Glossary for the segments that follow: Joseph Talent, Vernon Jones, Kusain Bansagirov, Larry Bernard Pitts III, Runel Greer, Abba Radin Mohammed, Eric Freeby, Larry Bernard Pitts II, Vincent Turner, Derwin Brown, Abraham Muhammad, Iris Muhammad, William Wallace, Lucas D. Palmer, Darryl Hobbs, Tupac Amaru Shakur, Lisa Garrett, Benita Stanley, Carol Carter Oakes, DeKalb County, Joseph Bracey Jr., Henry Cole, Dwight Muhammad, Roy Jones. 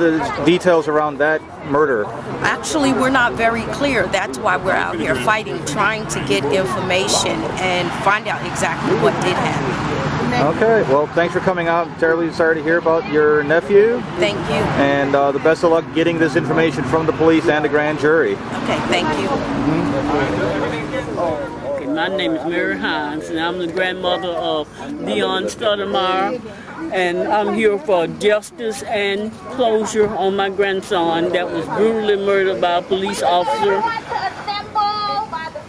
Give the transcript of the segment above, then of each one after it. the details around that murder? Actually, we're not very clear. That's why we're out here fighting, trying to get information and find out exactly what did happen. Okay, well, thanks for coming out. I'm terribly sorry to hear about your nephew. Thank you. And the best of luck getting this information from the police and the grand jury. Okay, thank you. Mm-hmm. My name is Mary Hines, and I'm the grandmother of Dion Stoudemire, and I'm here for justice and closure on my grandson that was brutally murdered by a police officer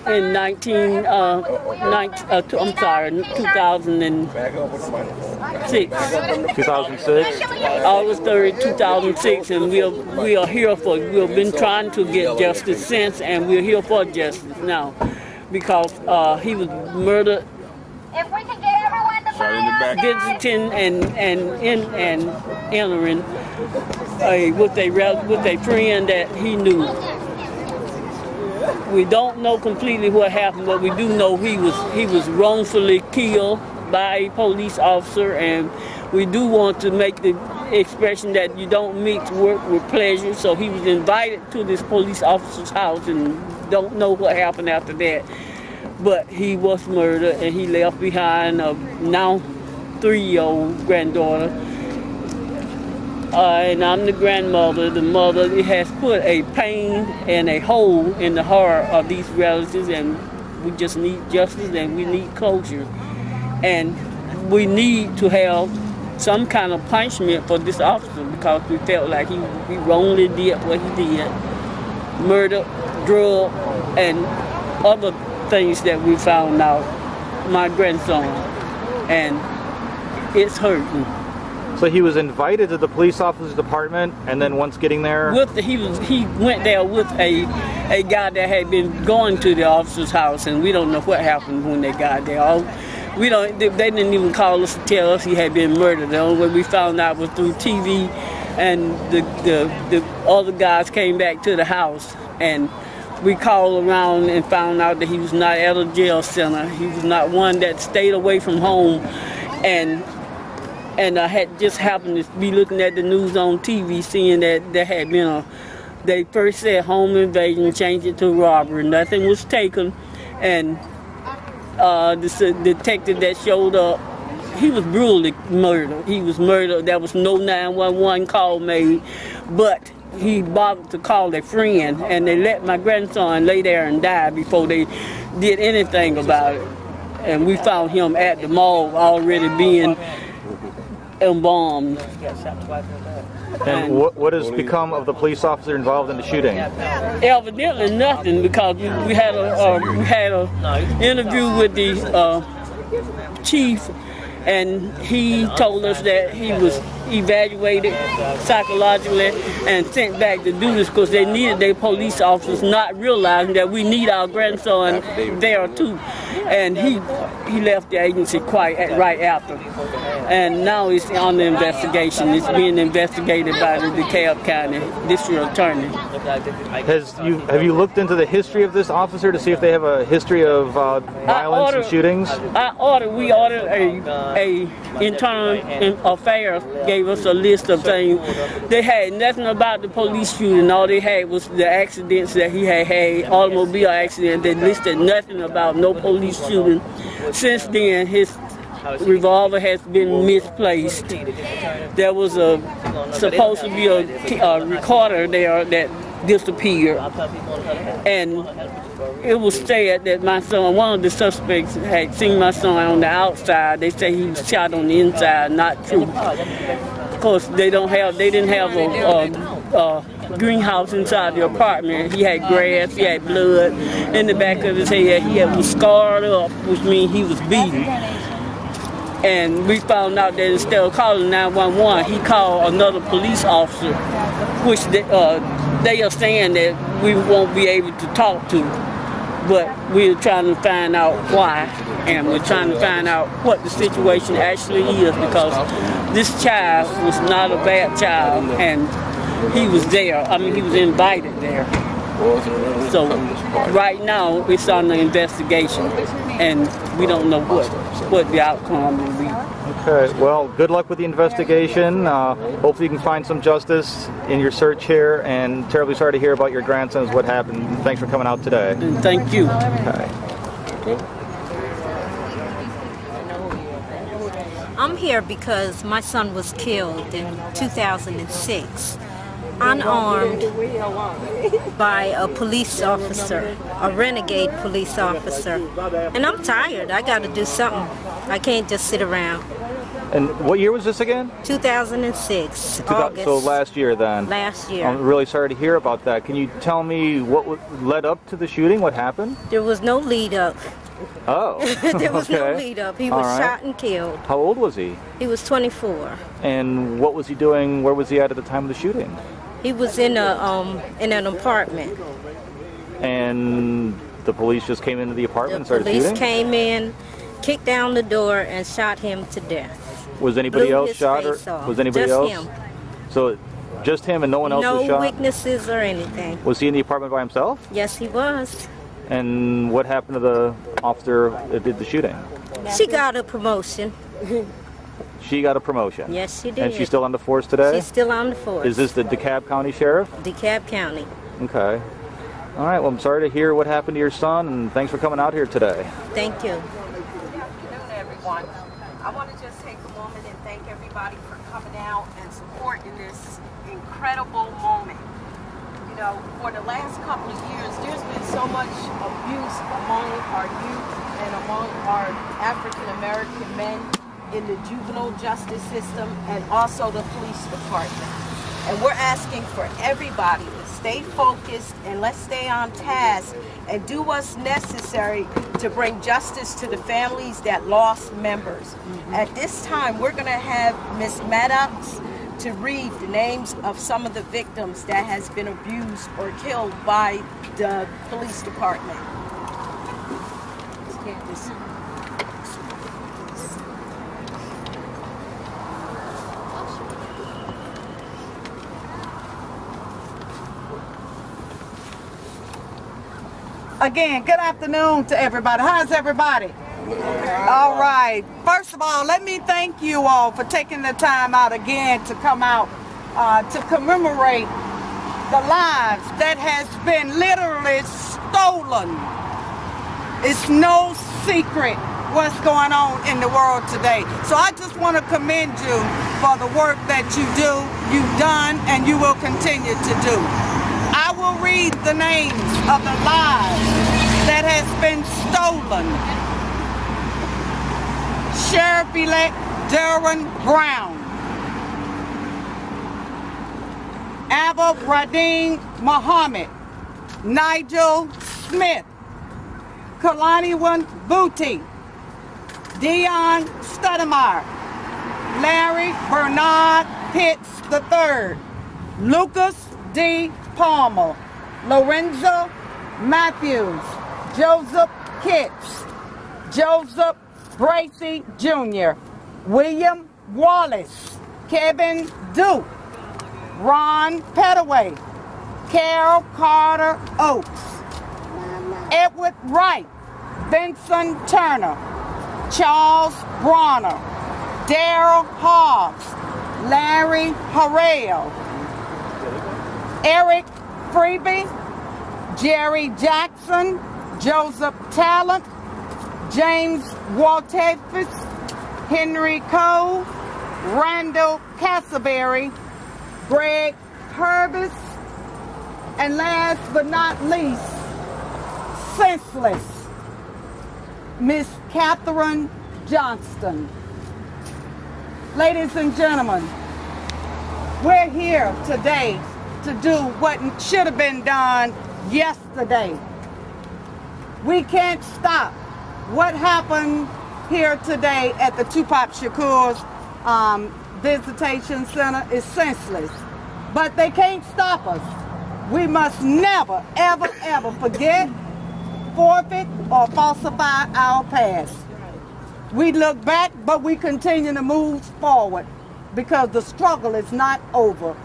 in 2006. 2006? August 3, 2006, and we are here for, we've been trying to get justice since, and we're here for justice now. Because he was murdered, if we can get everyone to buy visiting and entering with a friend that he knew. We don't know completely what happened, but we do know he was wrongfully killed by a police officer, and we do want to make the expression that you don't mix work with pleasure. So he was invited to this police officer's house, and don't know what happened after that, but he was murdered, and he left behind a now 3-year-old granddaughter, and I'm the grandmother. The mother has put a pain and a hole in the heart of these relatives, and we just need justice, and we need closure, and we need to have some kind of punishment for this officer, because we felt like he wrongly did what he did, murder, drug, and other things that we found out, my grandson, and it's hurting. So he was invited to the police officer's department, and then once getting there? He went there with a guy that had been going to the officer's house, and we don't know what happened when they got there. They didn't even call us to tell us he had been murdered. The only way we found out was through TV, and the other guys came back to the house, and we called around and found out that he was not at a jail center. He was not one that stayed away from home, and I had just happened to be looking at the news on TV, seeing that there had been they first said home invasion, changed it to robbery. Nothing was taken, and the detective that showed up, he was brutally murdered. He was murdered. There was no 911 call made, but he bothered to call a friend, and they let my grandson lay there and die before they did anything about it. And we found him at the mall already being embalmed. And what has become of the police officer involved in the shooting? Evidently nothing, because we had an interview with the chief, and he told us that he was evaluated psychologically and sent back to do this because they needed their police officers, not realizing that we need our grandson there too. And he left the agency quite right after. And now it's on the investigation. It's being investigated by the DeKalb County District Attorney. Have you looked into the history of this officer to see if they have a history of violence and shootings? We ordered a internal affairs gave us a list of things. They had nothing about the police shooting. All they had was the accidents that he had, automobile accident. They listed nothing about no police shooting. Since then, his revolver has been misplaced. There was supposed to be a recorder there that disappeared, and it was said that my son, one of the suspects, had seen my son on the outside. They say he was shot on the inside. Not true. Of course, they didn't have a greenhouse inside the apartment. He had grass, he had blood in the back of his head. He was scarred up, which means he was beaten. And we found out that instead of calling 911, he called another police officer, which they are saying that we won't be able to talk to, but we're trying to find out why, and we're trying to find out what the situation actually is, because this child was not a bad child, and he was there. I mean, he was invited there. So right now it's on the investigation, and we don't know what the outcome will be. Okay, well, good luck with the investigation. Hopefully you can find some justice in your search here, and terribly sorry to hear about your grandsons, what happened. Thanks for coming out today. Thank you. Okay. I'm here because my son was killed in 2006, unarmed, by a police officer, a renegade police officer. And I'm tired. I got to do something. I can't just sit around. And what year was this again? 2006, August. So last year then? Last year. I'm really sorry to hear about that. Can you tell me what led up to the shooting? What happened? There was no lead up. Oh, there was no lead up. He was shot and killed. How old was he? He was 24. And what was he doing? Where was he at the time of the shooting? He was in an apartment. And the police just came into the apartment and started shooting? The police came in, kicked down the door, and shot him to death. Was anybody else shot? Was anybody else? Just him. So just him and no one else was shot? No witnesses or anything. Was he in the apartment by himself? Yes, he was. And what happened to the officer that did the shooting? She got a promotion. She got a promotion? Yes, she did. And she's still on the force today? She's still on the force. Is this the DeKalb County Sheriff? DeKalb County. Okay. All right, well, I'm sorry to hear what happened to your son, and thanks for coming out here today. Thank you. Good afternoon, everyone. I want to just take a moment and thank everybody for coming out and supporting this incredible moment. You know, for the last couple of years, there's been so much abuse among our youth and among our African-American men in the juvenile justice system and also the police department. And we're asking for everybody to stay focused and let's stay on task and do what's necessary to bring justice to the families that lost members. At this time, we're going to have Ms. Maddox to read the names of some of the victims that has been abused or killed by the police department. Again, good afternoon to everybody. How's everybody? All right. First of all, let me thank you all for taking the time out again to come out to commemorate the lives that has been literally stolen. It's no secret what's going on in the world today. So I just want to commend you for the work that you do, you've done, and you will continue to do. I will read the names of the lives that has been stolen. Sheriff-elect Derwin Brown, Abba Radin Mohammed, Nigel Smith, Kalani Wan Booty, Dion Stoudemire, Larry Bernard Pitts III, Lucas D. Palmer, Lorenzo Matthews, Joseph Kitts, Joseph Bracey Jr., William Wallace, Kevin Duke, Ron Pettaway, Carol Carter Oakes, Edward Wright, Vincent Turner, Charles Brawner, Darryl Hobbs, Larry Harrell, Eric Freeby, Jerry Jackson, Joseph Talent, James Waltefis, Henry Cole, Randall Cassaberry, Greg Purvis, and last but not least, senseless, Miss Katherine Johnston. Ladies and gentlemen, we're here today to do what should have been done yesterday. We can't stop what happened here today at the Tupac Shakur's Visitation Center is senseless. But they can't stop us. We must never, ever, ever forget, forfeit, or falsify our past. We look back, but we continue to move forward because the struggle is not over.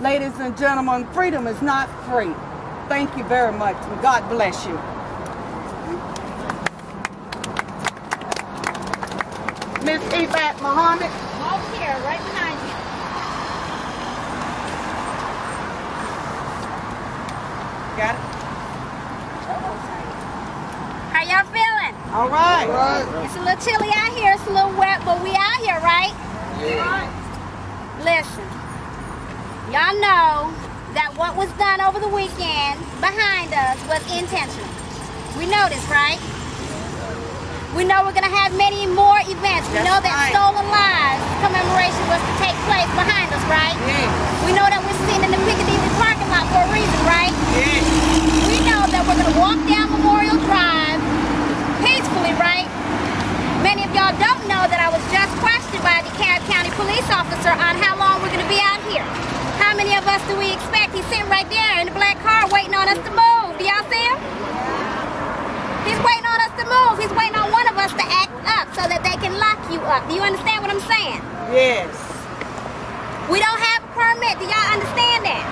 Ladies and gentlemen, freedom is not free. Thank you very much, and God bless you. Miss Abat Muhammad. Walk here, right behind you. Got it? How y'all feeling? All right. All right. It's a little chilly out here, it's a little wet, but we out here, right? Yeah. Listen, y'all know that what was done over the weekend behind us was intentional. We know this, right? We know we're going to have many more events. We know that Stolen Lives commemoration was to take place behind us, right? Yeah. We know that we're sitting in the Piccadilly parking lot for a reason, right? Yeah. We know that we're going to walk down Memorial Drive peacefully, right? Many of y'all don't know that I was just questioned by a DeKalb County police officer on how long we're going to be out here. How many of us do we expect? He's sitting right there in the black car waiting on us to move. Do y'all see him? He's waiting on us to move. He's waiting on one of us to act up so that they can lock you up. Do you understand what I'm saying? Yes. We don't have a permit. Do y'all understand that?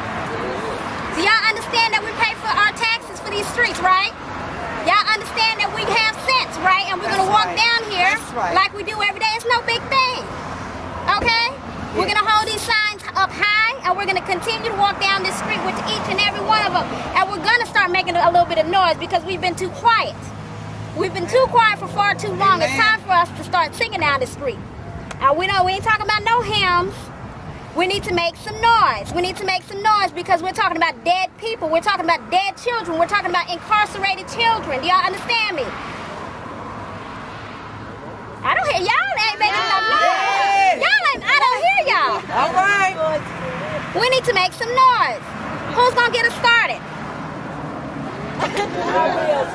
Do y'all understand that we pay for our taxes for these streets, right? Y'all understand that we have sense, right? And we're going to walk down here like we do every day. It's no big thing. Okay? Yes. We're going to hold these signs up high, and we're going to continue to walk down this street with each and every one of them. And we're going to start making a little bit of noise because we've been too quiet. We've been too quiet for far too long. Amen. It's time for us to start singing down the street. Now, we ain't talking about no hymns. We need to make some noise. We need to make some noise because we're talking about dead people. We're talking about dead children. We're talking about incarcerated children. Do y'all understand me? I don't hear y'all ain't making no noise. Y'all ain't, I don't hear y'all. All right. We need to make some noise. Who's gonna get us started?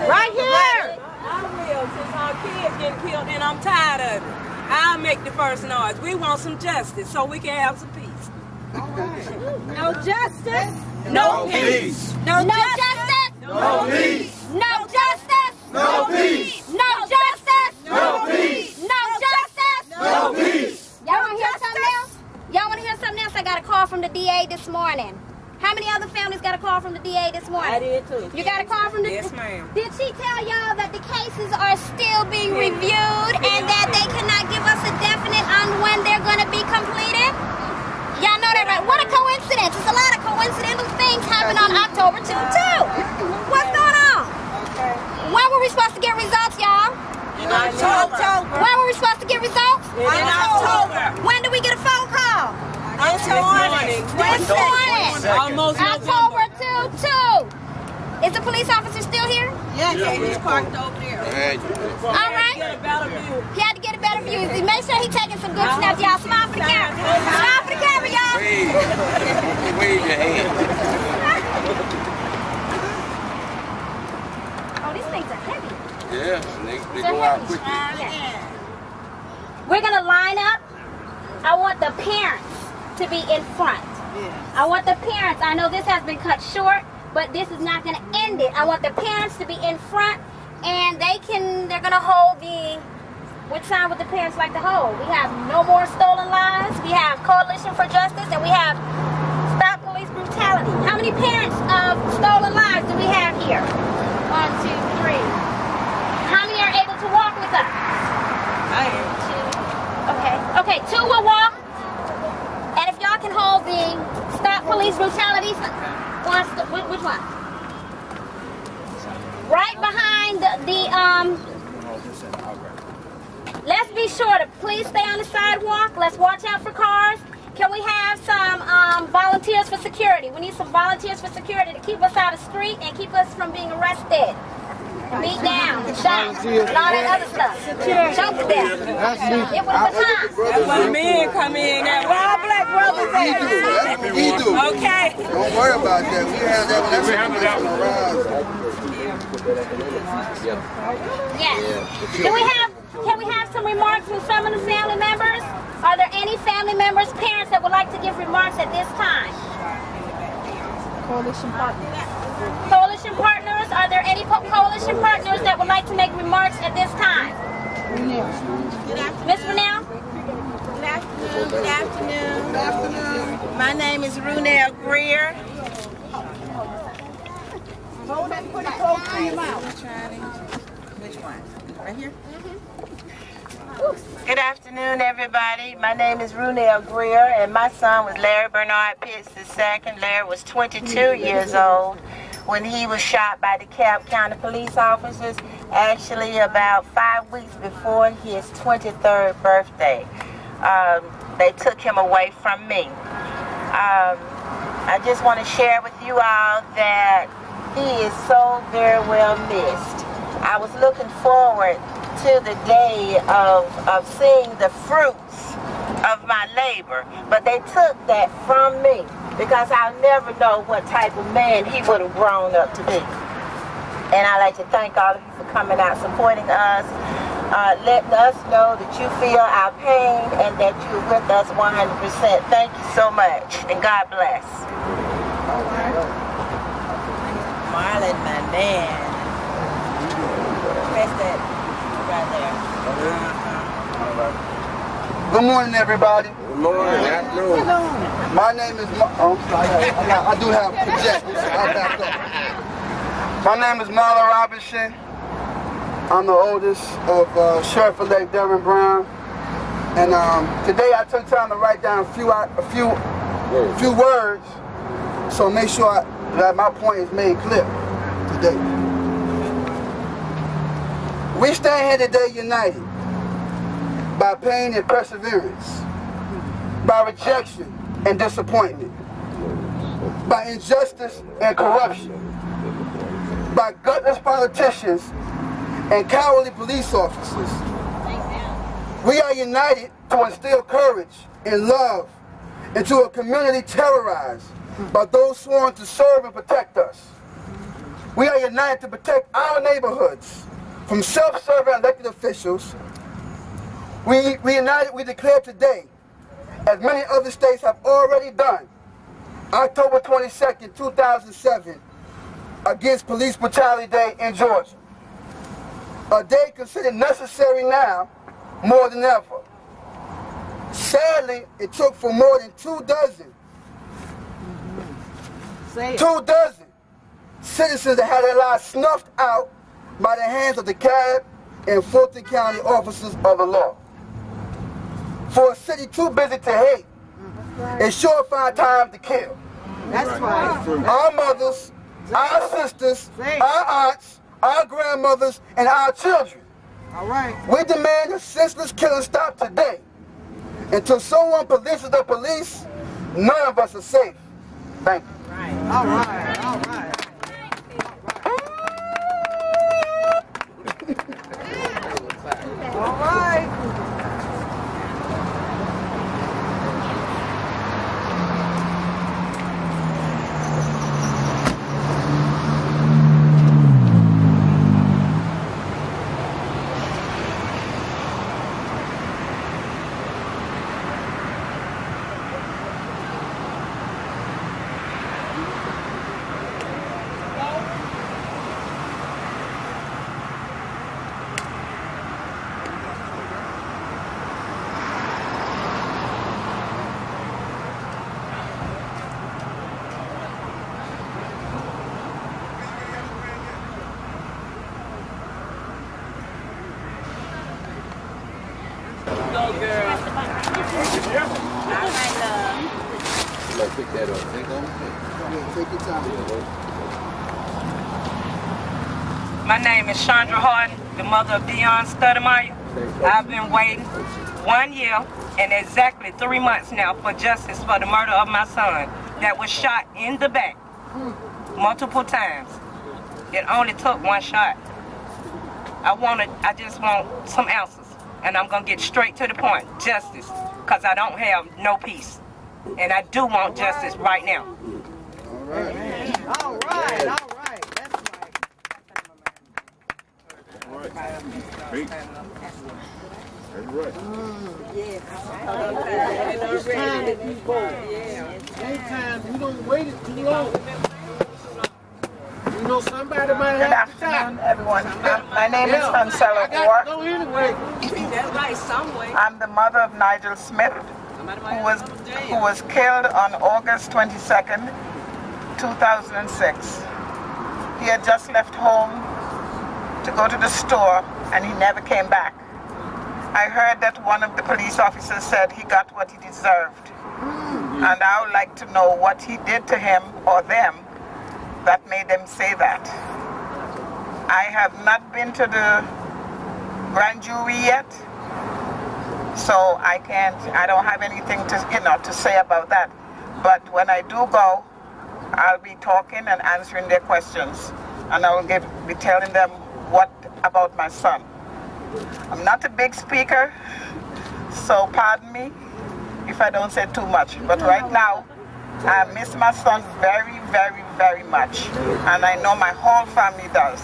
Right here. I'm real since our kids getting killed and I'm tired of it. I'll make the first noise. We want some justice so we can have some peace. All right. No justice, no peace. No justice, no peace. No justice, no peace. No justice, no peace. No justice, no peace. Y'all want to hear something else? Y'all want to hear something else? I got a call from the DA this morning. How many other families got a call from the DA this morning? I did too. You got a call from the DA? Yes, ma'am. Did she tell y'all that the cases are still being reviewed and that they cannot give us a definite on when they're going to be completed? Y'all know that, right? What a coincidence. There's a lot of coincidental things happen on October 2, too. What's going on? Okay. When were we supposed to get results, y'all? In October. When were we supposed to get results? In October. When do we get a phone call? This morning. October 2-2. Is the police officer still here? Yes, he's parked over there. All right. He had to get a better view. Make sure he's taking some good snaps, y'all. Smile for the camera. Smile for the camera, y'all. Wave your hand. Oh, these things are heavy. Yeah, they go out quickly. Yeah. We're going to line up. I want the parents to be in front. Yes. I want the parents, I know this has been cut short, but this is not going to end it. I want the parents to be in front, and they're going to hold what time would the parents like to hold? We have No More Stolen Lives, we have Coalition for Justice, and we have Stop Police Brutality. How many parents of stolen lives do we have here? 1, 2, 3. How many are able to walk with us? I am. 2. Okay. Okay, 2 will walk. And if y'all can hold the Stop Police Brutality, which one? Right behind the let's be sure to please stay on the sidewalk. Let's watch out for cars. Can we have some volunteers for security? We need some volunteers for security to keep us out of the street and keep us from being arrested. Beat down, shot, and all that other stuff. Choke to death. It was a time. That's when men come in. That's where our black brothers at. We do. Okay. Don't worry about that. We have that one. We handle that one. Yes. Can we have some remarks from some of the family members? Are there any family members, parents that would like to give remarks at this time? Coalition partners. Coalition partners, are there any coalition partners that would like to make remarks at this time? Ms. Runel? Good afternoon. Good afternoon. Good afternoon. My name is Runel Greer. Hold that pretty close to your mouth. Which one? Right here? Mm-hmm. Good afternoon, everybody. My name is Runel Greer, and my son was Larry Bernard Pitts II. Larry was 22 years old when he was shot by DeKalb County police officers, actually about 5 weeks before his 23rd birthday. They took him away from me. I just want to share with you all that he is so very well missed. I was looking forward to the day of seeing the fruits of my labor, but they took that from me because I'll never know what type of man he would have grown up to be. And I'd like to thank all of you for coming out, supporting us, letting us know that you feel our pain and that you're with us 100%. Thank you so much, and God bless. Marlon, my man. Press that right there. Good morning, everybody. Good morning. Good morning. My name is... I do have projections. My name is Marlon Robinson. I'm the oldest of Sheriff-elect Derwin Brown. And today I took time to write down a few words, so make sure that my point is made clear today. We stand here today united by pain and perseverance, by rejection and disappointment, by injustice and corruption, by gutless politicians and cowardly police officers. We are united to instill courage and love into a community terrorized by those sworn to serve and protect us. We are united to protect our neighborhoods from self-serving elected officials. We declare today, as many other states have already done, October 22nd, 2007, against Police Brutality Day in Georgia. A day considered necessary now more than ever. Sadly, it took for more than two dozen citizens that had their lives snuffed out by the hands of DeKalb and Fulton County officers of the law. For a city too busy to hate, it's sure find time to kill. That's right. Our mothers, our sisters, our aunts, our grandmothers, and our children. All right. We demand a senseless killing stop today. Until someone polices the police, none of us are safe. Thank you. All right. All right. All right. All right. My name is Chandra Harden, the mother of Dion Stoudemire. I've been waiting 1 year and exactly 3 months now for justice for the murder of my son that was shot in the back multiple times. It only took one shot. I just want some answers, and I'm gonna get straight to the point. Justice, because I don't have no peace, and I do want justice right now. All right. All right. All right. Good afternoon, everyone. My name is Hansela Orr. I'm the mother of Nigel Smith, who was killed on August 22nd, 2006. He had just left home to go to the store, and he never came back. I heard that one of the police officers said he got what he deserved. Mm-hmm. And I would like to know what he did to him or them that made them say that. I have not been to the grand jury yet, so I can't, I don't have anything to, you know, to say about that. But when I do go, I'll be talking and answering their questions, and I will be telling them what about my son. I'm not a big speaker, so pardon me if I don't say too much. But right now, I miss my son very, very, very much, and I know my whole family does.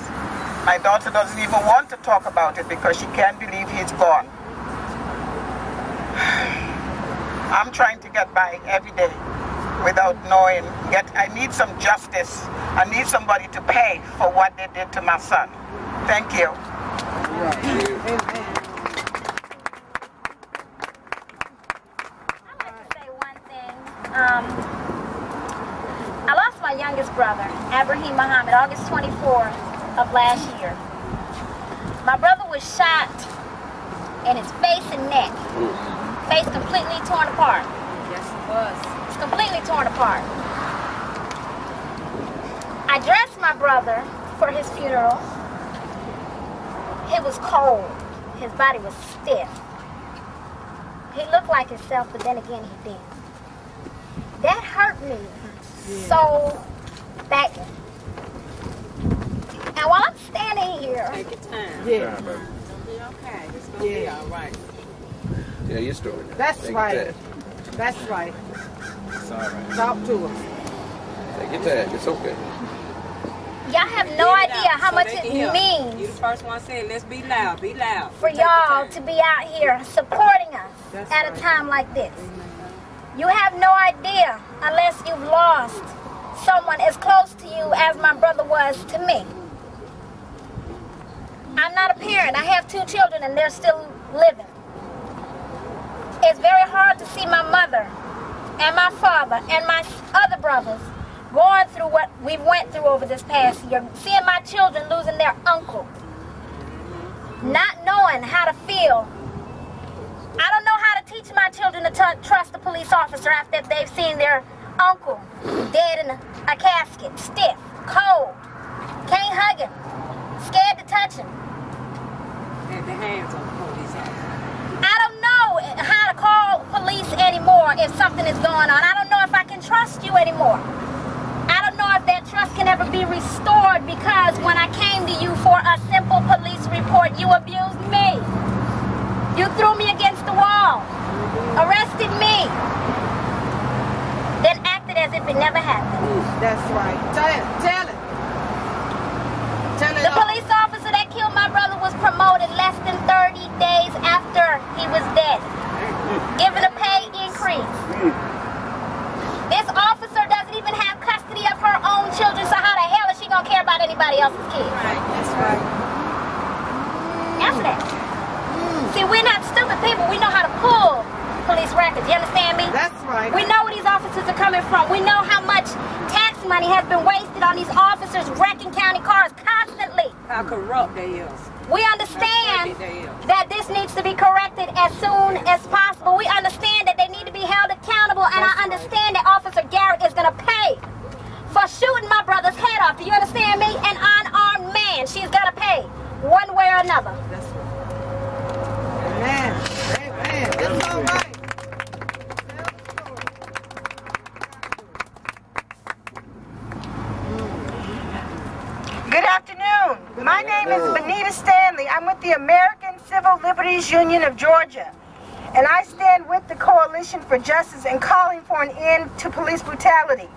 My daughter doesn't even want to talk about it because she can't believe he's gone. I'm trying to get by every day without knowing. Yet I need some justice. I need somebody to pay for what they did to my son. Thank you. I'd like to say one thing. I lost my youngest brother, Abraham Muhammad, August 24th of last year. My brother was shot in his face and neck. Face completely torn apart. Yes, it was. It's completely torn apart. I dressed my brother for his funeral. It was cold. His body was stiff. He looked like himself, but then again, he didn't. That hurt me so badly. And while I'm standing here, take your time. Yeah, baby. It'll be okay. It's gonna be all right. Yeah, your story. That's right. That's right. It's all right. Talk to us. Take your time. It's okay. Y'all have no idea how much it means. You the first one saying, let's be loud. Be loud. For y'all to be out here supporting us at a time like this. You have no idea unless you've lost someone as close to you as my brother was to me. I'm not a parent. I have two children and they're still living. It's very hard to see my mother and my father and my other brothers going through what we went through over this past year. Seeing my children losing their uncle. Not knowing how to feel. I don't know how to teach my children to trust the police officer after they've seen their uncle dead in a casket. Stiff, cold, can't hug him, scared to touch him. And the hands on the police officer. How to call police anymore if something is going on. I don't know if I can trust you anymore. I don't know if that trust can ever be restored, because when I came to you for a simple police report, you abused me. You threw me against the wall, arrested me, then acted as if it never happened. That's right. Tell it. Tell it. The police officer that killed my brother was promoted less than 30 days after he was dead, given a pay increase. This officer doesn't even have custody of her own children, so how the hell is she going to care about anybody else's kids? Right, that's right. Answer that. See, we're not stupid people. We know how to pull police records. You understand me? That's right. We know where these officers are coming from. We know how much tax money has been wasted on these officers wrecking county cars constantly. How corrupt they are. We understand that this needs to be corrected as soon as possible. We understand that they need to be held accountable, and I understand that Officer Garrett is going to pay for shooting my brother's head off. Do you understand me? An unarmed man. She's going to pay one way or another. Amen. Amen. It's all right. Good afternoon. My name is Benita Stanley. I'm with the American Civil Liberties Union of Georgia. And I stand with the Coalition for Justice in calling for an end to police brutality.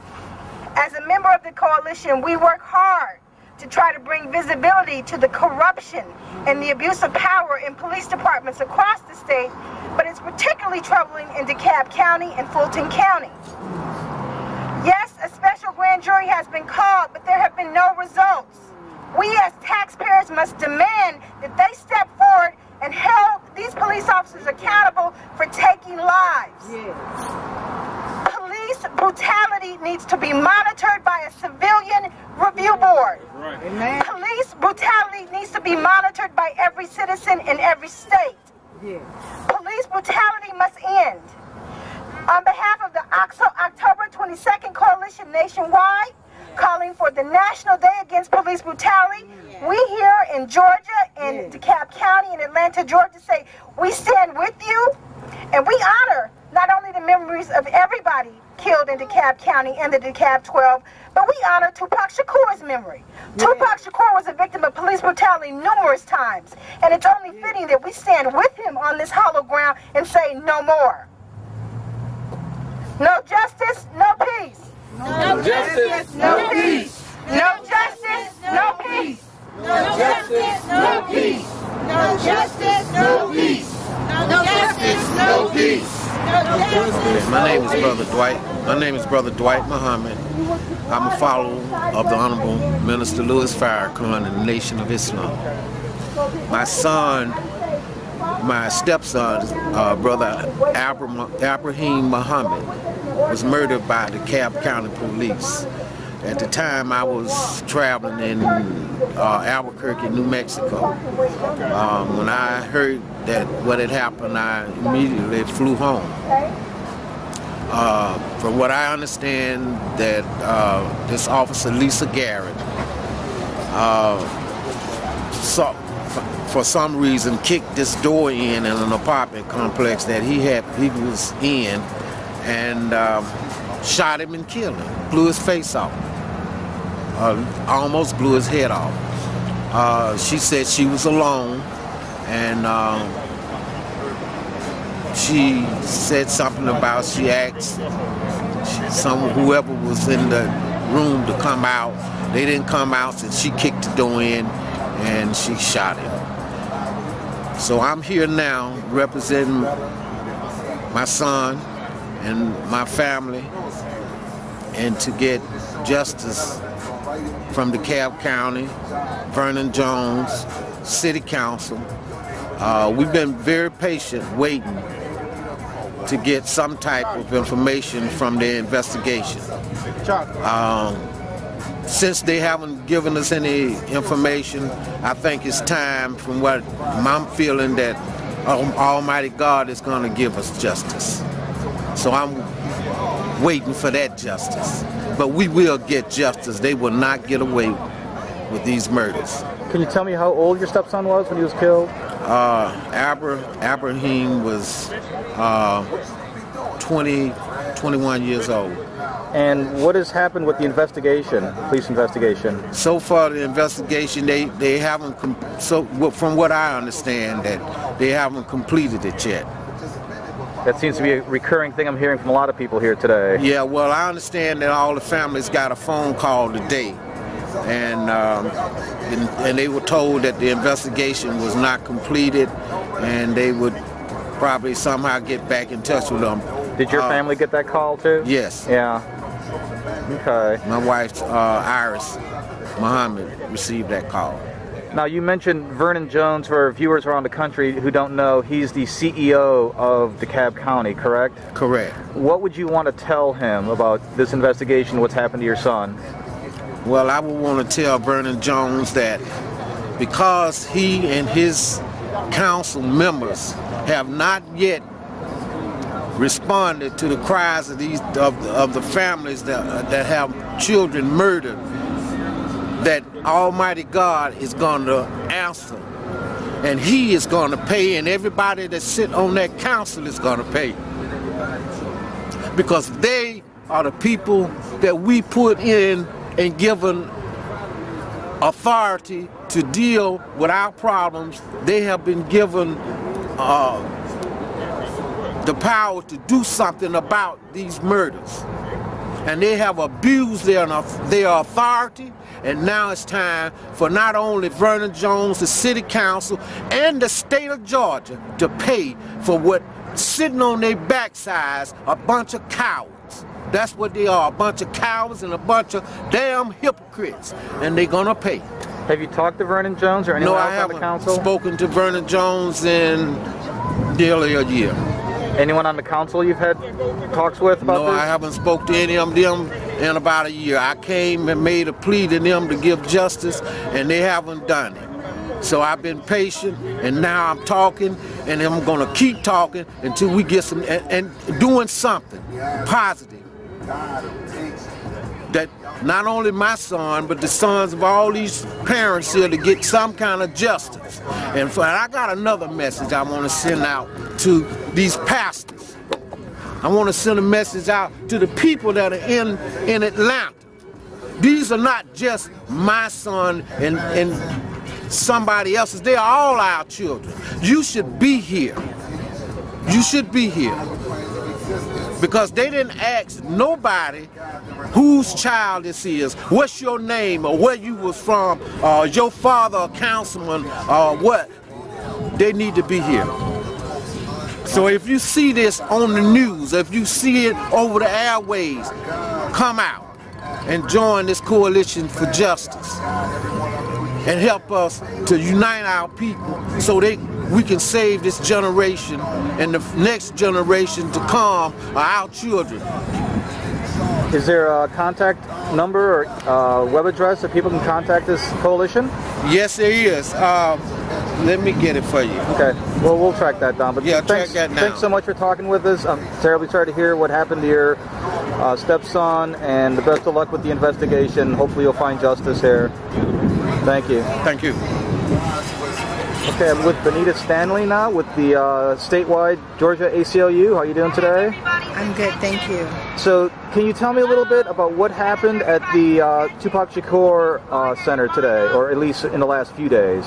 As a member of the coalition, we work hard to try to bring visibility to the corruption and the abuse of power in police departments across the state, but it's particularly troubling in DeKalb County and Fulton County. Yes, a special grand jury has been called, but there have been no results. We as taxpayers must demand that they step forward and hold these police officers accountable for taking lives. Yes. Police brutality needs to be monitored by a civilian review board. Right. Amen. Police brutality needs to be monitored by every citizen in every state. Yes. Police brutality must end. On behalf of the October 22nd Coalition Nationwide, calling for the National Day Against Police Brutality, we here in Georgia, in DeKalb County, in Atlanta, Georgia, say we stand with you, and we honor not only the memories of everybody killed in DeKalb County and the DeKalb 12, but we honor Tupac Shakur's memory. Tupac Shakur was a victim of police brutality numerous times, and it's only fitting that we stand with him on this hollow ground and say no more. No justice, no peace. No justice, no peace. No justice, no peace. No justice, no peace. No justice, no peace. No justice, no peace. My name is Brother Dwight. My name is Brother Dwight Muhammad. I'm a follower of the Honorable Minister Louis Farrakhan and the Nation of Islam. My son, my stepson, Brother Abraham Muhammad, was murdered by the DeKalb County Police. At the time, I was traveling in Albuquerque, New Mexico. When I heard that what had happened, I immediately flew home. From what I understand, that this officer, Lisa Garrett, for some reason kicked this door in an apartment complex that he was in, and shot him and killed him, blew his face off. Almost blew his head off. She said she was alone, and she said something about she asked whoever was in the room to come out. They didn't come out, so she kicked the door in and she shot him. So I'm here now representing my son and my family, and to get justice from DeKalb County, Vernon Jones, City Council. We've been very patient waiting to get some type of information from their investigation. Since they haven't given us any information, I think it's time, from what I'm feeling, that Almighty God is going to give us justice. So I'm waiting for that justice. But we will get justice. They will not get away with these murders. Can you tell me how old your stepson was when he was killed? Abraham was 21 years old. And what has happened with the investigation, police investigation? So far, the investigation, they haven't, so from what I understand, that they haven't completed it yet. That seems to be a recurring thing I'm hearing from a lot of people here today. Yeah, well, I understand that all the families got a phone call today, and they were told that the investigation was not completed, and they would probably somehow get back in touch with them. Did your family get that call too? Yes. Yeah. Okay. My wife, Iris Muhammad, received that call. Now, you mentioned Vernon Jones. For our viewers around the country who don't know, he's the CEO of DeKalb County, correct? Correct. What would you want to tell him about this investigation, what's happened to your son? Well, I would want to tell Vernon Jones that because he and his council members have not yet responded to the cries of the families that have children murdered, that Almighty God is going to answer, and he is going to pay, and everybody that sit on that council is going to pay, because they are the people that we put in and given authority to deal with our problems. They have been given the power to do something about these murders, and they have abused their authority. And now it's time for not only Vernon Jones, the city council, and the state of Georgia to pay for what sitting on their backsides, a bunch of cowards. That's what they are, a bunch of cowards and a bunch of damn hypocrites, and they're gonna pay. Have you talked to Vernon Jones or anyone else on the council? No, I haven't spoken to Vernon Jones in nearly a year. Anyone on the council you've had talks with about this? No, I haven't spoke to any of them in about a year. I came and made a plea to them to give justice, and they haven't done it. So I've been patient, and now I'm talking, and I'm going to keep talking until we get some, and doing something positive that not only my son, but the sons of all these parents here to get some kind of justice. And I got another message I want to send out to these pastors. I want to send a message out to the people that are in Atlanta. These are not just my son and somebody else's, they are all our children. You should be here. You should be here. Because they didn't ask nobody whose child this is, what's your name, or where you was from, or your father or councilman, or what. They need to be here. So if you see this on the news, if you see it over the airwaves, come out and join this coalition for justice. And help us to unite our people so we can save this generation and the next generation to come, our children. Is there a contact number or web address that people can contact this coalition? Yes, there is. Let me get it for you. Okay. Well, we'll track that down. But yeah, thanks, track that down. Thanks so much for talking with us. I'm terribly sorry to hear what happened to your stepson, and the best of luck with the investigation. Hopefully you'll find justice here. Thank you. Thank you. Okay, I'm with Benita Stanley now with the statewide Georgia ACLU. How are you doing today? I'm good, thank you. So, can you tell me a little bit about what happened at the Tupac Shakur Center today, or at least in the last few days?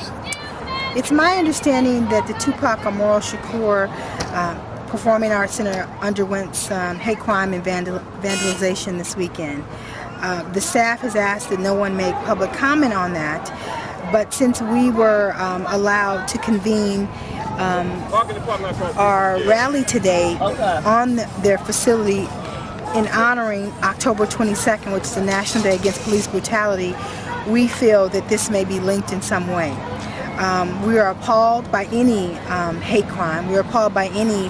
It's my understanding that the Tupac Amaru Shakur Performing Arts Center underwent some hate crime and vandalization this weekend. The staff has asked that no one make public comment on that, but since we were allowed to convene our rally today on their facility in honoring October 22nd, which is the National Day Against Police Brutality, we feel that this may be linked in some way. We are appalled by any hate crime. We are appalled by any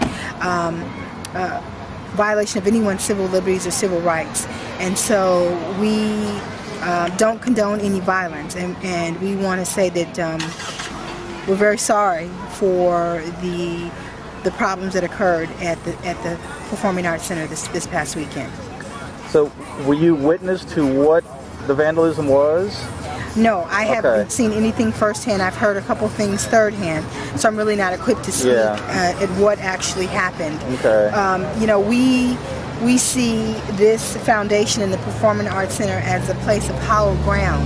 violation of anyone's civil liberties or civil rights. And so we don't condone any violence, and we want to say that we're very sorry for the problems that occurred at the Performing Arts Center this past weekend. So were you witness to what the vandalism was? No, I haven't seen anything firsthand. I've heard a couple things thirdhand, so I'm really not equipped to speak at what actually happened. Okay. You know, we see this foundation in the Performing Arts Center as a place of hallowed ground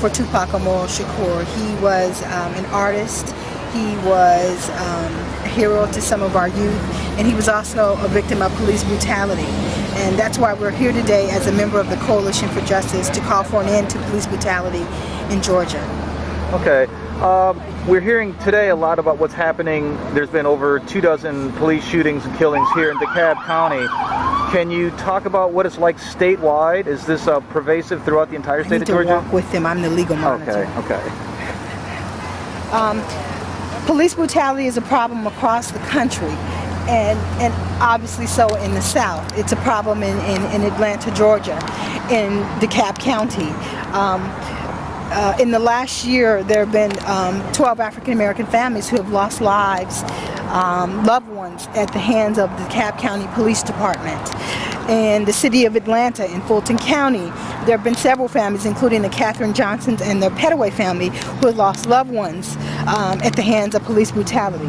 for Tupac Amaru Shakur. He was an artist, he was a hero to some of our youth, and he was also a victim of police brutality. And that's why we're here today as a member of the Coalition for Justice to call for an end to police brutality in Georgia. Okay. We're hearing today a lot about what's happening. There's been over 2 dozen police shootings and killings here in DeKalb County. Can you talk about what it's like statewide? Is this pervasive throughout the entire state of Georgia? I need to walk with them. I'm the legal monitor. Okay, okay. Police brutality is a problem across the country. And obviously so in the South. It's a problem in Atlanta, Georgia, in DeKalb County. In the last year, there have been 12 African-American families who have lost lives, loved ones, at the hands of the DeKalb County Police Department. In the city of Atlanta, in Fulton County, there have been several families, including the Catherine Johnsons and the Pettaway family, who have lost loved ones at the hands of police brutality.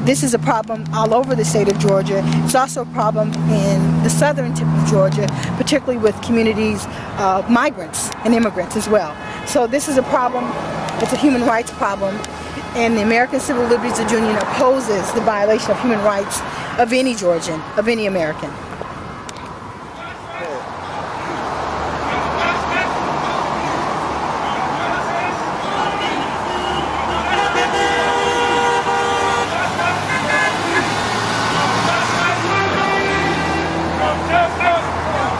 This is a problem all over the state of Georgia. It's also a problem in the southern tip of Georgia, particularly with communities of migrants and immigrants as well. So this is a problem, it's a human rights problem, and the American Civil Liberties Union opposes the violation of human rights of any Georgian, of any American. No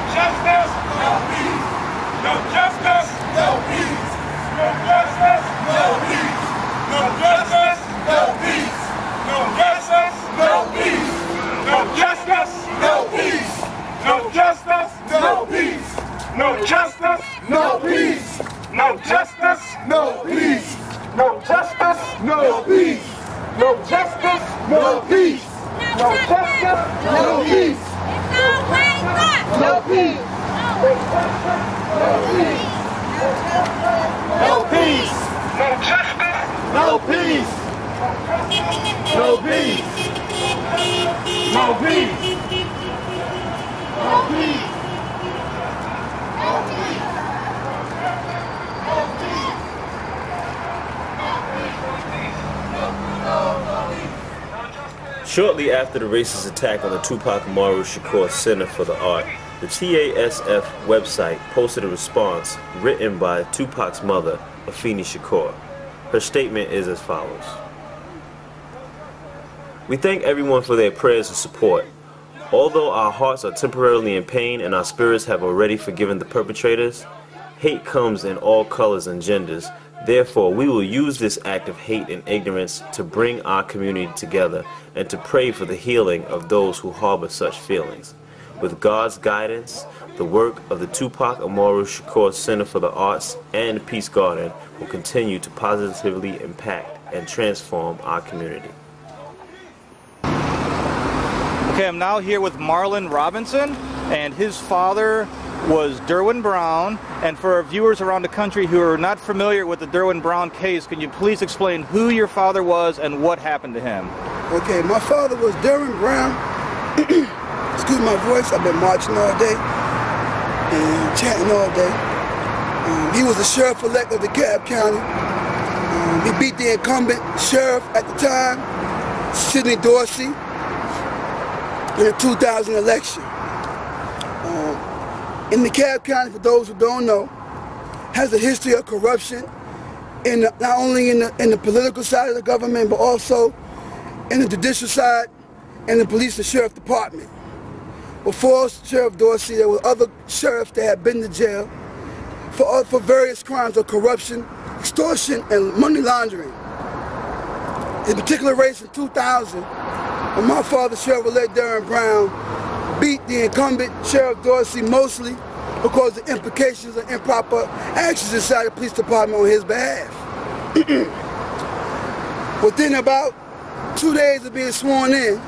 justice, no peace. No justice, no peace. No justice, no peace. No justice. no justice, no peace. No justice, no peace. No peace. No peace. No justice, no peace. No peace. No peace. No peace. Shortly after the racist attack on the Tupac Amaru Shakur Center for the Art, the TASF website posted a response written by Tupac's mother, Afeni Shakur. Her statement is as follows. We thank everyone for their prayers and support. Although our hearts are temporarily in pain and our spirits have already forgiven the perpetrators, hate comes in all colors and genders. Therefore, we will use this act of hate and ignorance to bring our community together and to pray for the healing of those who harbor such feelings. With God's guidance, the work of the Tupac Amaru Shakur Center for the Arts and Peace Garden will continue to positively impact and transform our community. Okay, I'm now here with Marlon Robinson, and his father was Derwin Brown. And for our viewers around the country who are not familiar with the Derwin Brown case, can you please explain who your father was and what happened to him? Okay, my father was Derwin Brown. Excuse my voice, I've been marching all day and chanting all day. He was the sheriff-elect of DeKalb County. He beat the incumbent sheriff at the time, Sidney Dorsey, in the 2000 election. In DeKalb County, for those who don't know, has a history of corruption, not only in the political side of the government, but also in the judicial side and the police and sheriff department. Before Sheriff Dorsey, there were other sheriffs that had been to jail for various crimes of corruption, extortion, and money laundering. In particular race in 2000, when my father, Sheriff-elect Derwin Brown, beat the incumbent Sheriff Dorsey mostly because the implications of improper actions inside the police department on his behalf. Within about 2 days of being sworn in,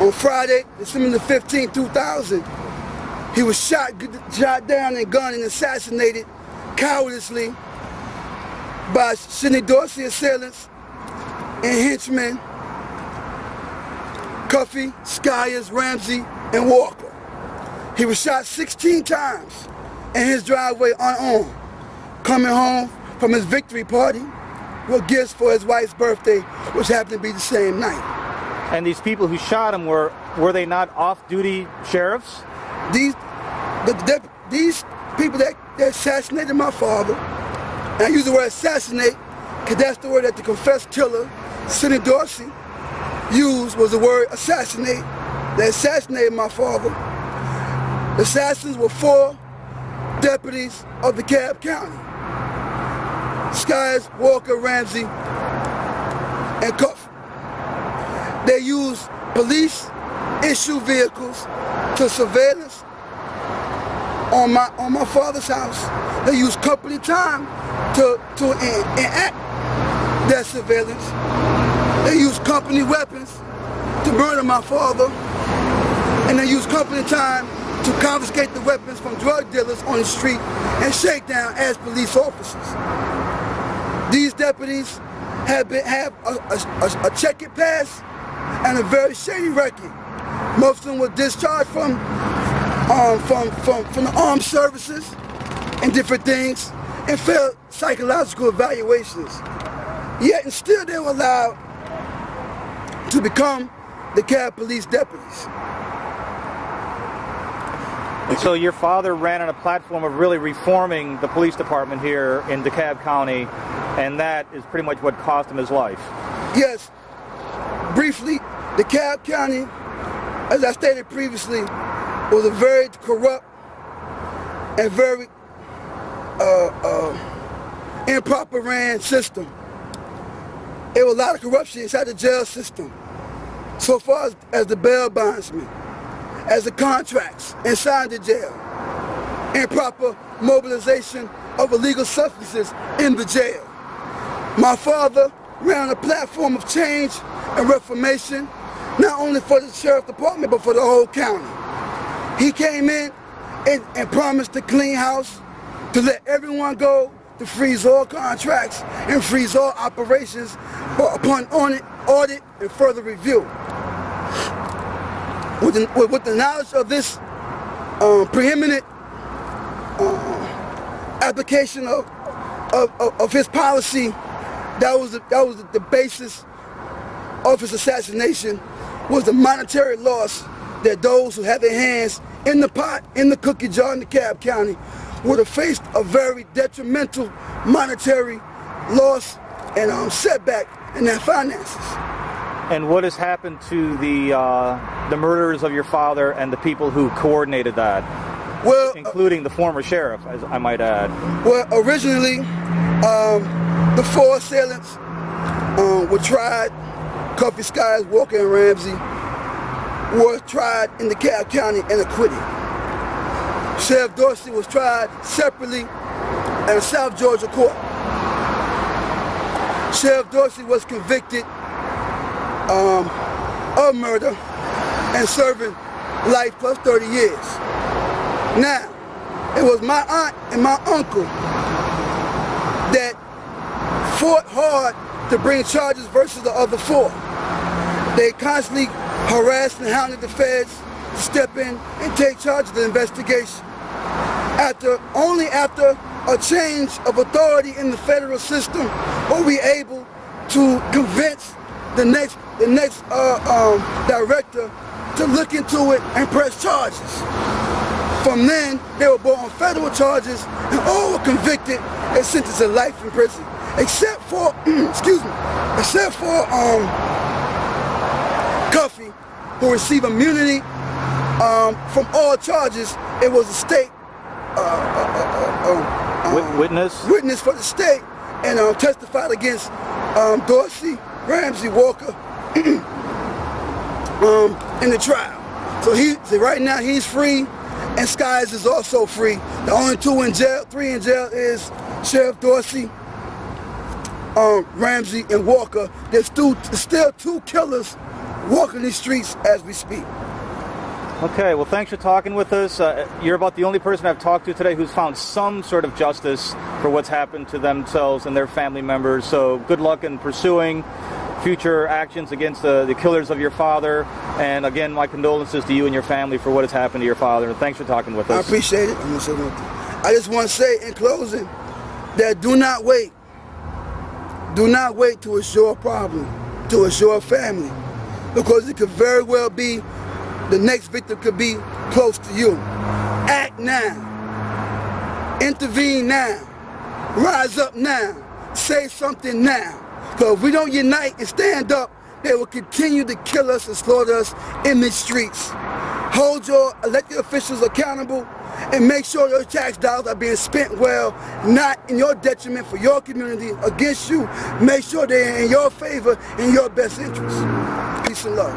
on Friday, December the 15th, 2000, he was shot down and gunned and assassinated cowardly by Sidney Dorsey assailants and henchmen Cuffey, Skyers, Ramsey, and Walker. He was shot 16 times in his driveway unarmed, coming home from his victory party with gifts for his wife's birthday, which happened to be the same night. And these people who shot him, were they not off-duty sheriffs? These people that assassinated my father, and I use the word assassinate because that's the word that the confessed killer, Sidney Dorsey, used was the word assassinate. They assassinated my father. The assassins were four deputies of DeKalb County: Skies, Walker, Ramsey, and Cuff. They used police issue vehicles to surveillance on my father's house. They used company time to enact their surveillance. They used company weapons to murder my father, and they used company time to confiscate the weapons from drug dealers on the street and shake down as police officers. These deputies have a checkered past and a very shady record. Most of them were discharged from the armed services and different things and failed psychological evaluations. Yet and still they were allowed to become DeKalb police deputies. And so your father ran on a platform of really reforming the police department here in DeKalb County, and that is pretty much what cost him his life. Yes. Briefly, DeKalb County, as I stated previously, was a very corrupt and very improper ran system. There was a lot of corruption inside the jail system, so far as the bail bondsmen, as the contracts inside the jail, improper mobilization of illegal substances in the jail. My father around a platform of change and reformation, not only for the sheriff's department, but for the whole county. He came in and promised to clean house, to let everyone go, to freeze all contracts and freeze all operations upon audit and further review. With the knowledge of this preeminent application of his policy, that was the basis of his assassination, was the monetary loss that those who had their hands in the pot, in the cookie jar in DeKalb County, would have faced a very detrimental monetary loss and setback in their finances. And what has happened to the murderers of your father and the people who coordinated that? Well, including the former sheriff, as I might add. Well, originally, the four assailants were tried. Cuffy Skies, Walker, and Ramsey were tried in DeKalb County and acquitted. Sheriff Dorsey was tried separately at a South Georgia court. Sheriff Dorsey was convicted of murder and serving life plus 30 years. Now, it was my aunt and my uncle that fought hard to bring charges versus the other four. They constantly harassed and hounded the feds to step in and take charge of the investigation. Only after a change of authority in the federal system were we able to convince the next director to look into it and press charges. From then, they were brought on federal charges and all were convicted and sentenced to life in prison, except for Cuffy, who received immunity from all charges. It was a state witness for the state, and testified against Dorsey, Ramsey, Walker in the trial. So right now he's free, and Skies is also free. The only two in jail, three in jail, is Sheriff Dorsey, Ramsey, and Walker. There's still two killers walking these streets as we speak. Okay, well, thanks for talking with us. You're about the only person I've talked to today who's found some sort of justice for what's happened to themselves and their family members. So good luck in pursuing future actions against the killers of your father. And again, my condolences to you and your family for what has happened to your father. And thanks for talking with us. I appreciate it. I just want to say in closing that do not wait. Do not wait till it's your problem, till it's your family, because it could very well be the next victim could be close to you. Act now. Intervene now. Rise up now. Say something now. Because if we don't unite and stand up, they will continue to kill us and slaughter us in the streets. Hold your elected officials accountable and make sure your tax dollars are being spent well, not in your detriment for your community, against you. Make sure they're in your favor, in your best interest. Peace and love.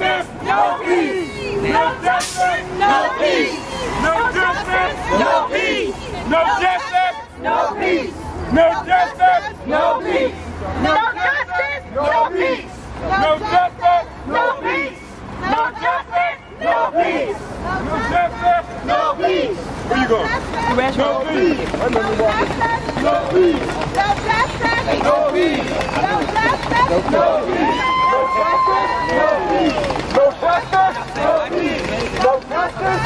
justice, no peace. No justice, no peace. No justice, no peace. No justice, no peace. No justice, no peace. No justice, no peace. No justice, no peace. No justice, no peace. No justice, no peace. Where you going? No peace. No peace. No justice, no peace. No justice, no peace. No justice, no peace. No justice, no peace. No justice,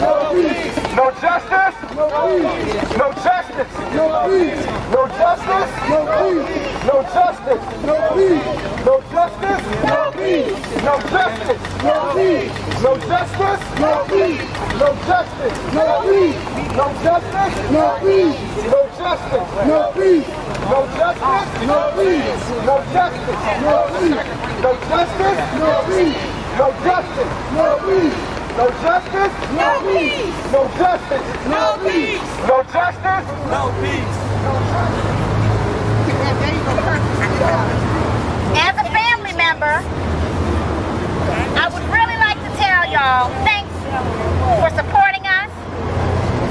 no peace. No justice, no peace. No justice, no peace. No justice, no peace. No justice, no peace. No justice, no peace. No justice, no peace. No justice, no peace. No justice, no peace. No justice, no peace. No justice, no peace. No justice, no peace. No justice, no peace. No justice, no peace. No justice, no peace. No justice, no peace. No justice, no peace. No justice, no peace. As a family member, I would really like to tell y'all thanks for supporting us,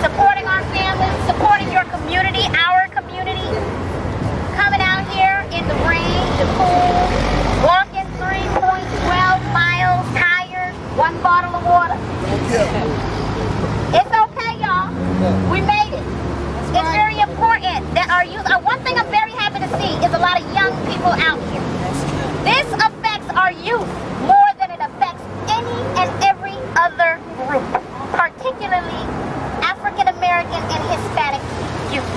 supporting our family, supporting your community, our community. Coming out here in the rain, the cool, walking 3.12 miles, tired, one bottle of water. It's okay, y'all. We made it. It's very important that our youth, one thing I'm very happy to see is a lot of young people out here. This affects our youth more than it affects any and every other group, particularly African American and Hispanic youth.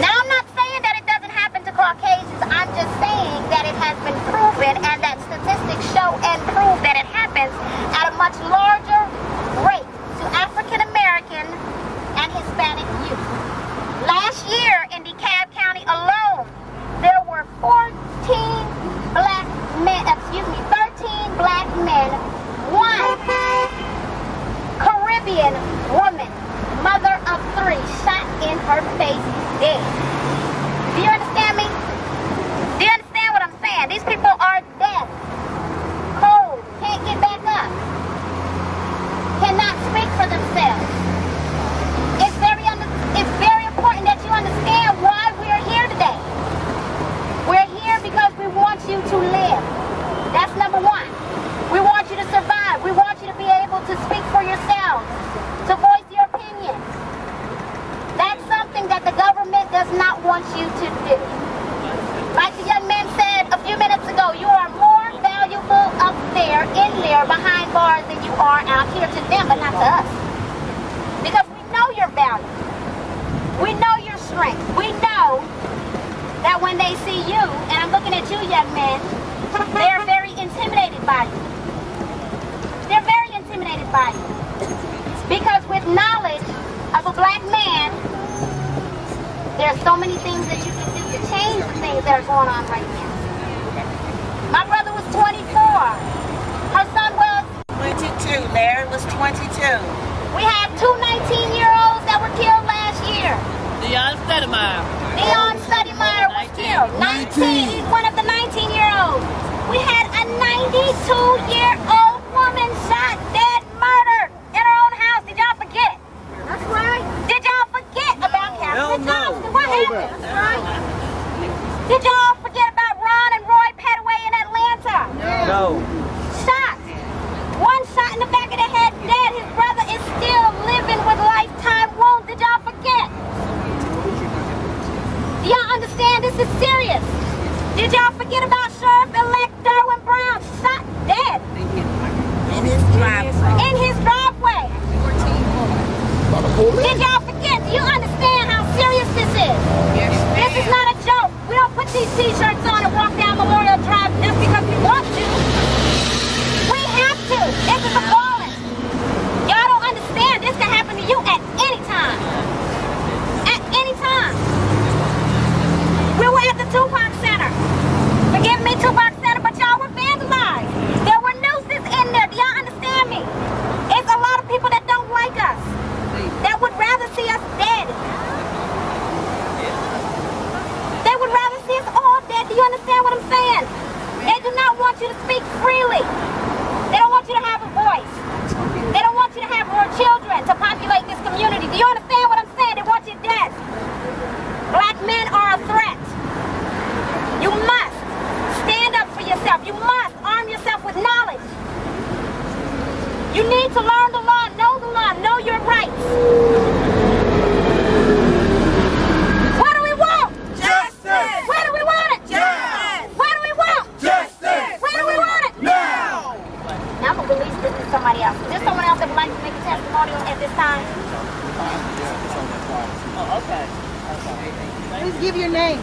Now, I'm not saying that it doesn't happen to Caucasians. I'm just saying that it has been proven and that statistics show and prove that it happens at a much larger rate to African American and Hispanic youth. Last year in DeKalb County alone, there were 13 black men, one Caribbean woman, mother of three, shot in her face dead. Do you understand me? Do you understand what I'm saying? These people are dead, cold, can't get back up, cannot speak for themselves. It's very important that you understand why we're here today. We're here because we want you to live. That's number one. We want you to survive. We want you to be able to speak for yourselves, to voice your opinions. That's something that the government does not want you to do. Like the young man said a few minutes ago, you are more valuable up there, in there, behind bars than you are out here to them, but not to us. Because we know your value. We know your strength. We know that when they see you, and I'm looking at you, young men, they're very intimidated by you. They're very intimidated by you. Because with knowledge of a black man, there are so many things that you can do to change the things that are going on right now. My brother was 24. Her son was 22. Larry was 22. We had two 19-year-olds that were killed last year. Dion Stoudemire. Dion Stoudemire was killed. 19. He's one of the 19-year-olds. We had a 92-year-old woman shot dead, murdered in her own house. Did y'all forget? That's right. Did y'all forget about Captain Johnson? What happened? That's right. Did y'all forget about Ron and Roy Pettaway in Atlanta? No. Shot. One shot in the back of the head, dead. His brother is still living with lifetime wounds. Did y'all forget? Do y'all understand? This is serious. Did y'all forget about Sheriff-elect Derwin Brown, shot dead? In his driveway. In his driveway. Did y'all forget? Do you understand how serious this is? Yes, this is not a joke. We don't put these t-shirts on and walk down Memorial Drive just because we want to. We have to. This is appalling. Y'all don't understand. This can happen to you at any time. At any time. We were at the Tupac Center. Forgive me, Tupac Center, but y'all were vandalized. There were nooses in there. Do y'all understand me? It's a lot of people that don't like us, that would rather see you to speak freely. They don't want you to have a voice. They don't want you to have more children to populate this community. Do you understand what I'm saying? They want you dead. Black men are a threat. You must stand up for yourself. You must arm yourself with knowledge. You need to learn the law, know the law, know your rights. Somebody else. Is there someone else that would like to make a testimonial at this time? Oh, okay. Please give your name.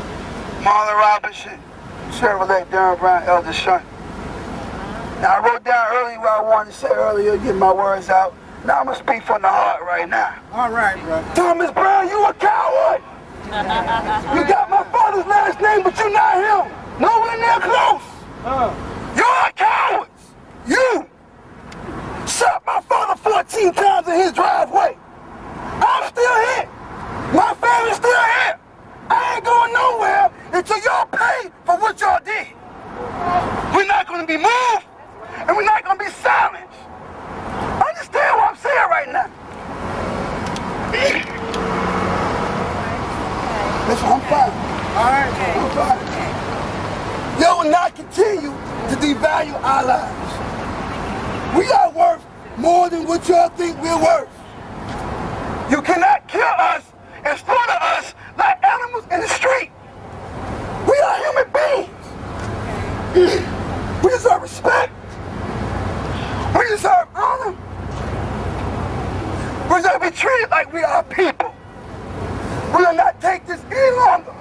Marlon Robinson, Chevrolet Derwin Brown, elder son. Now, I wrote down earlier what I wanted to say earlier, get my words out. Now, I'm going to speak from the heart right now. All right, bro. Thomas Brown, you a coward! You got my father's last name, but you're not him. Nowhere near close. You're a coward! You! Shot my father 14 times in his driveway. I'm still here. My family's still here. I ain't going nowhere until y'all pay for what y'all did. We're not going to be moved, and we're not going to be silenced. Understand what I'm saying right now. Listen, I'm fine. All right, I'm fine. Y'all will not continue to devalue our lives. We are worth more than what y'all think we're worth. You cannot kill us and slaughter us like animals in the street. We are human beings. We deserve respect. We deserve honor. We deserve to be treated like we are people. We will not take this any longer.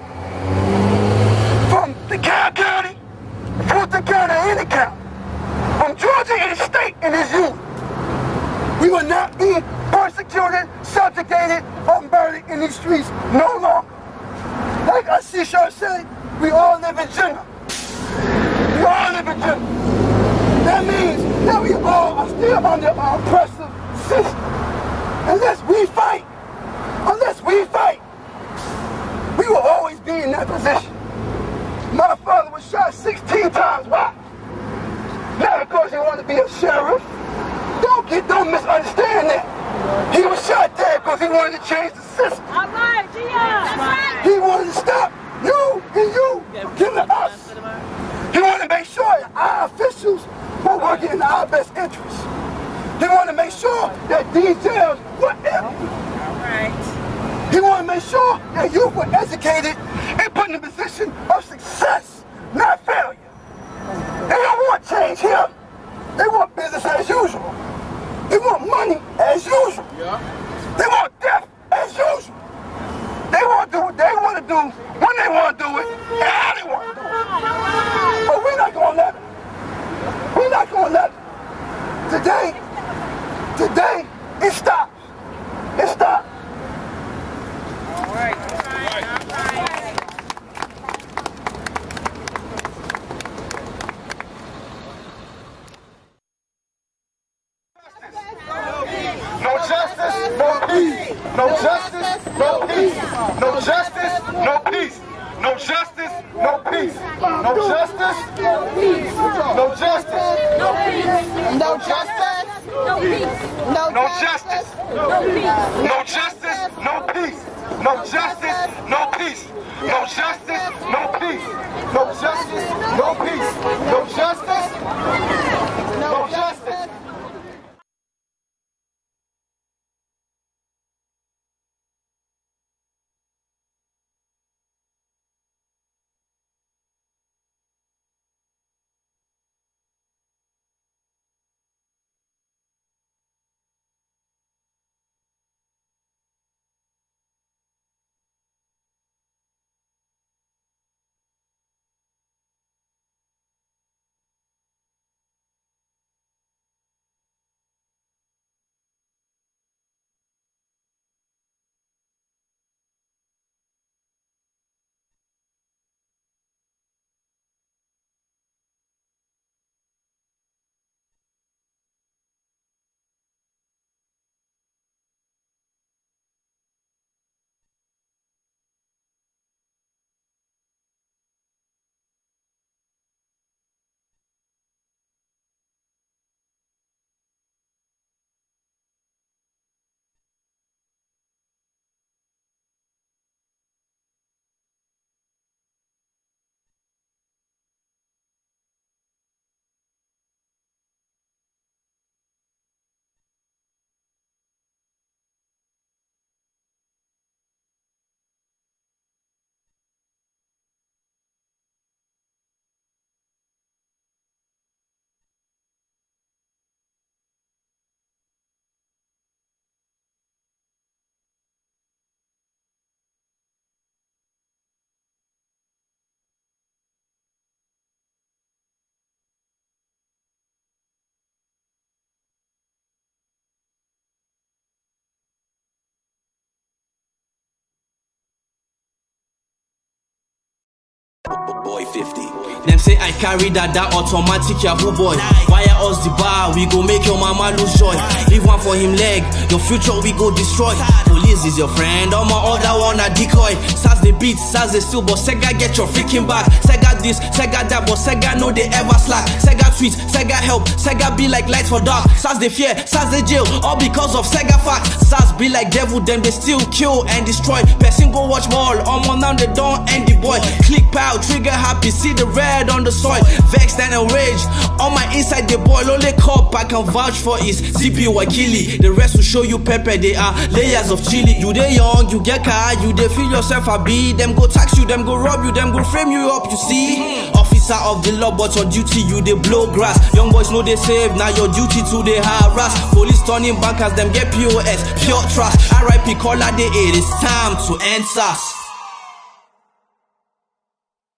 From DeKalb County, Fulton County, any county. From Georgia and the state and his youth. We will not be persecuted, subjugated, or murdered in these streets no longer. Like I see Sean say, we all live in general. We all live in general. That means that we all are still under our oppressive system. Unless we fight, we will always be in that position. My father was shot 16 times. Why? Not because he wanted to be a sheriff. Don't misunderstand that. He was shot dead because he wanted to change the system. All right, G.I. He wanted to stop you and you from killing us. He wanted to make sure that our officials were working in our best interest. He wanted to make sure that these jails were empty. All right. He wanted to make sure that you were educated and put in a position of success, not failure. They don't want change here. They want business as usual. They want money as usual. Yeah. They want death as usual. They want to do what they want to do, when they want to do it, and how they want to do it. But we're not going to let it. We're not going to let it. Today, it stops. It stops. All right. All right. Boy 50. Them say I carry that automatic Yahoo boy. Wire us the bar, we go make your mama lose joy. Leave one for him leg, your future we go destroy. Police is your friend, all my other one a decoy. Saz the beat, saz the steal, but Sega get your freaking back. Sega this, Sega that, but Sega know they ever slack. Sega tweet, Sega help, Sega be like light for dark. Saz the fear, saz the jail, all because of Sega fact. Saz be like devil, them they still kill and destroy. Person go watch ball, all my now they don't end the boy. Click pile, trigger happy, see the red on the soil. Vexed and enraged, on my inside the boil. Only cup I can vouch for is CPU Akili. The rest will show you pepper, they are layers of chili. You they young, you get car, you they feel yourself a bee. Them go tax you, them go rob you, them go frame you up, you see. Officer of the law, but your duty you they blow grass. Young boys know they save, now your duty to they harass. Police turning bankers, them get POS, pure trust. RIP caller, they it is time to end SARS.